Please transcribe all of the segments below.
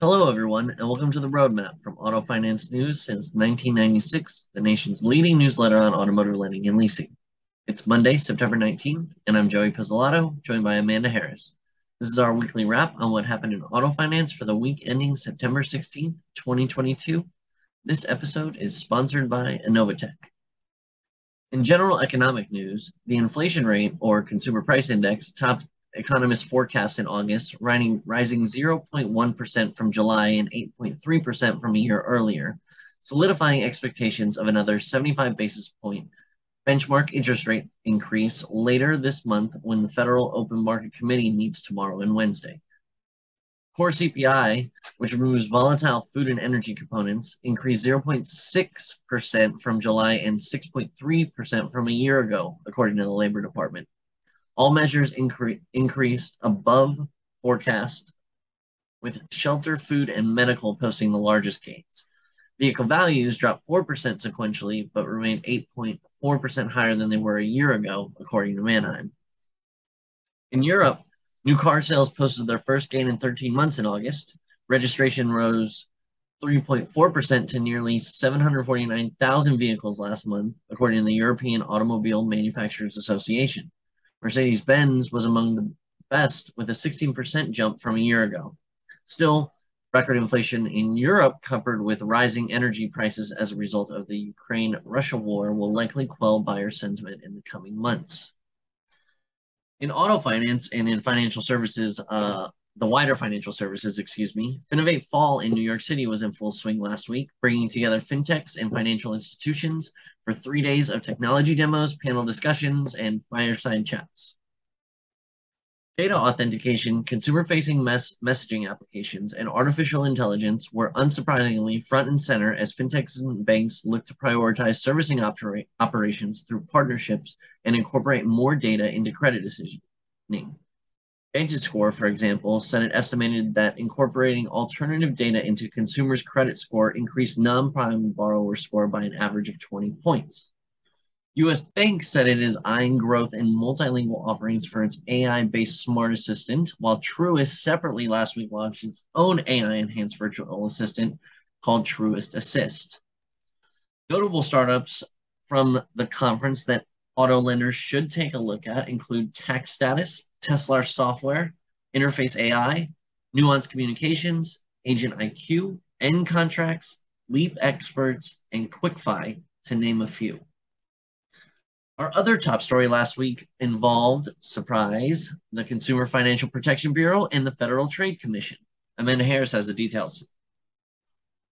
Hello, everyone, and welcome to The Roadmap from Auto Finance News since 1996, the nation's leading newsletter on automotive lending and leasing. It's Monday, September 19th, and I'm Joey Pizzolatto, joined by Amanda Harris. This is our weekly wrap on what happened in auto finance for the week ending September 16th, 2022. This episode is sponsored by Innovatech. In general economic news, the inflation rate, or consumer price index, topped economists' forecasts in August, rising 0.1% from July and 8.3% from a year earlier, solidifying expectations of another 75 basis point benchmark interest rate increase later this month when the Federal Open Market Committee meets tomorrow and Wednesday. Core CPI, which removes volatile food and energy components, increased 0.6% from July and 6.3% from a year ago, according to the Labor Department. All measures increased above forecast, with shelter, food, and medical posting the largest gains. Vehicle values dropped 4% sequentially, but remained 8.4% higher than they were a year ago, according to Mannheim. In Europe, new car sales posted their first gain in 13 months in August. Registration rose 3.4% to nearly 749,000 vehicles last month, according to the European Automobile Manufacturers Association. Mercedes-Benz was among the best, with a 16% jump from a year ago. Still, record inflation in Europe, coupled with rising energy prices as a result of the Ukraine-Russia war, will likely quell buyer sentiment in the coming months. In auto finance and in financial services, the wider financial services, Finovate Fall in New York City was in full swing last week, bringing together fintechs and financial institutions for 3 days of technology demos, panel discussions, and fireside chats. Data authentication, consumer-facing messaging applications, and artificial intelligence were unsurprisingly front and center as fintechs and banks look to prioritize servicing operations through partnerships and incorporate more data into credit decisioning. VantageScore, for example, said it estimated that incorporating alternative data into consumers' credit score increased non-prime borrower score by an average of 20 points. U.S. Bank said it is eyeing growth in multilingual offerings for its AI-based smart assistant, while Truist separately last week launched its own AI-enhanced virtual assistant called Truist Assist. Notable startups from the conference that auto lenders should take a look at include Tax Status, Teslar Software, Interface AI, Nuance Communications, Agent IQ, N Contracts, Leap Experts, and QuickFi, to name a few. Our other top story last week involved, surprise, the Consumer Financial Protection Bureau and the Federal Trade Commission. Amanda Harris has the details.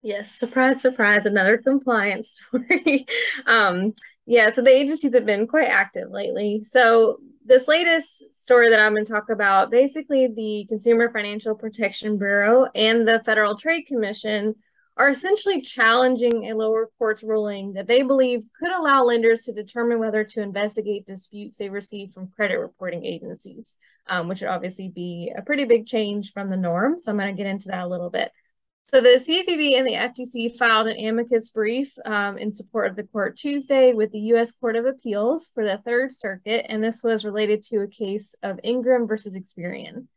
Yes, surprise, surprise, another compliance story. So the agencies have been quite active lately. So this latest story that I'm going to talk about, basically the Consumer Financial Protection Bureau and the Federal Trade Commission are essentially challenging a lower court's ruling that they believe could allow lenders to determine whether to investigate disputes they receive from credit reporting agencies, which would obviously be a pretty big change from the norm. So I'm going to get into that a little bit. So the CFPB and the FTC filed an amicus brief in support of the court Tuesday with the U.S. Court of Appeals for the Third Circuit, and this was related to a case of Ingram versus Experian.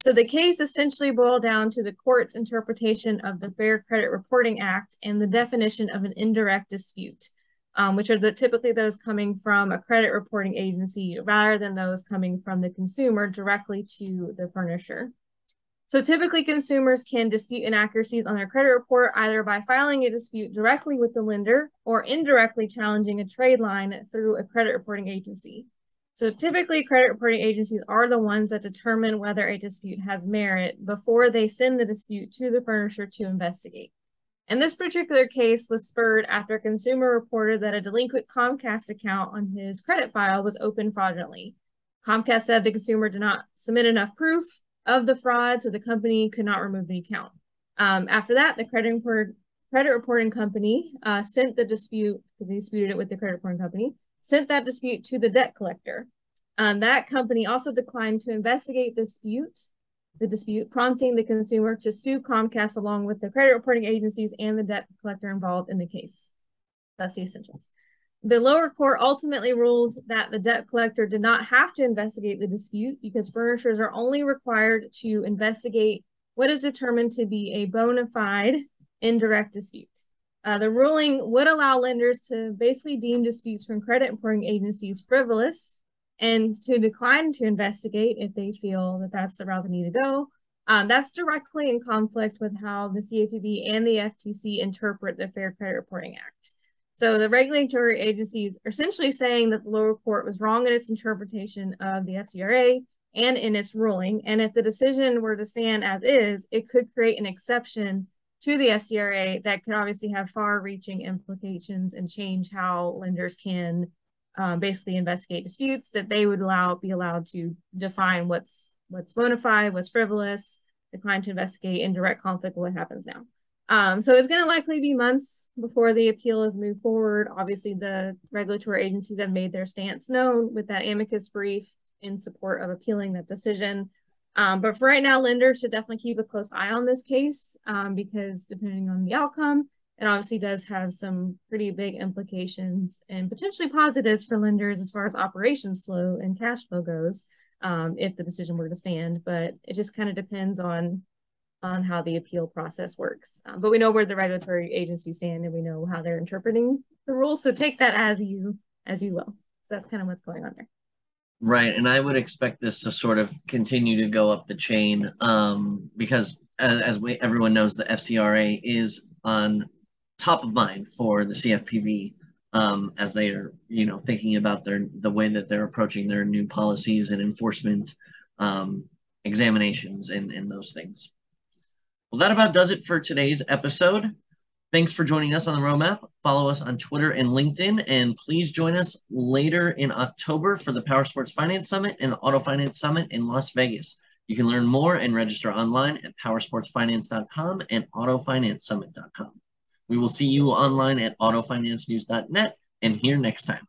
So the case essentially boiled down to the court's interpretation of the Fair Credit Reporting Act and the definition of an indirect dispute, which are typically those coming from a credit reporting agency rather than those coming from the consumer directly to the furnisher. So typically consumers can dispute inaccuracies on their credit report either by filing a dispute directly with the lender or indirectly challenging a trade line through a credit reporting agency. So typically credit reporting agencies are the ones that determine whether a dispute has merit before they send the dispute to the furnisher to investigate. And this particular case was spurred after a consumer reported that a delinquent Comcast account on his credit file was opened fraudulently. Comcast said the consumer did not submit enough proof of the fraud, so the company could not remove the account. After that, the credit reporting company sent the dispute, they disputed it with the credit reporting company, sent that dispute to the debt collector. That company also declined to investigate the dispute, prompting the consumer to sue Comcast along with the credit reporting agencies and the debt collector involved in the case. That's the essentials. The lower court ultimately ruled that the debt collector did not have to investigate the dispute because furnishers are only required to investigate what is determined to be a bona fide indirect dispute. The ruling would allow lenders to basically deem disputes from credit reporting agencies frivolous and to decline to investigate if they feel that that's the route they need to go. That's directly in conflict with how the CFPB and the FTC interpret the Fair Credit Reporting Act. So the regulatory agencies are essentially saying that the lower court was wrong in its interpretation of the FCRA and in its ruling. And if the decision were to stand as is, it could create an exception to the FCRA that could obviously have far-reaching implications and change how lenders can basically investigate disputes, that they would be allowed to define what's bona fide, what's frivolous, decline to investigate, in direct conflict with what happens now. So it's going to likely be months before the appeal is moved forward. Obviously, the regulatory agencies have made their stance known with that amicus brief in support of appealing that decision. But for right now, lenders should definitely keep a close eye on this case because depending on the outcome, it obviously does have some pretty big implications and potentially positives for lenders as far as operations flow and cash flow goes if the decision were to stand. But it just kind of depends on how the appeal process works. But we know where the regulatory agencies stand and we know how they're interpreting the rules. So take that as you will. So that's kind of what's going on there. Right, and I would expect this to sort of continue to go up the chain because as everyone knows, the FCRA is on top of mind for the CFPB as they are, thinking about the way that they're approaching their new policies and enforcement examinations and those things. Well, that about does it for today's episode. Thanks for joining us on the Roadmap. Follow us on Twitter and LinkedIn, and please join us later in October for the Power Sports Finance Summit and the Auto Finance Summit in Las Vegas. You can learn more and register online at powersportsfinance.com and autofinancesummit.com. We will see you online at autofinancenews.net and here next time.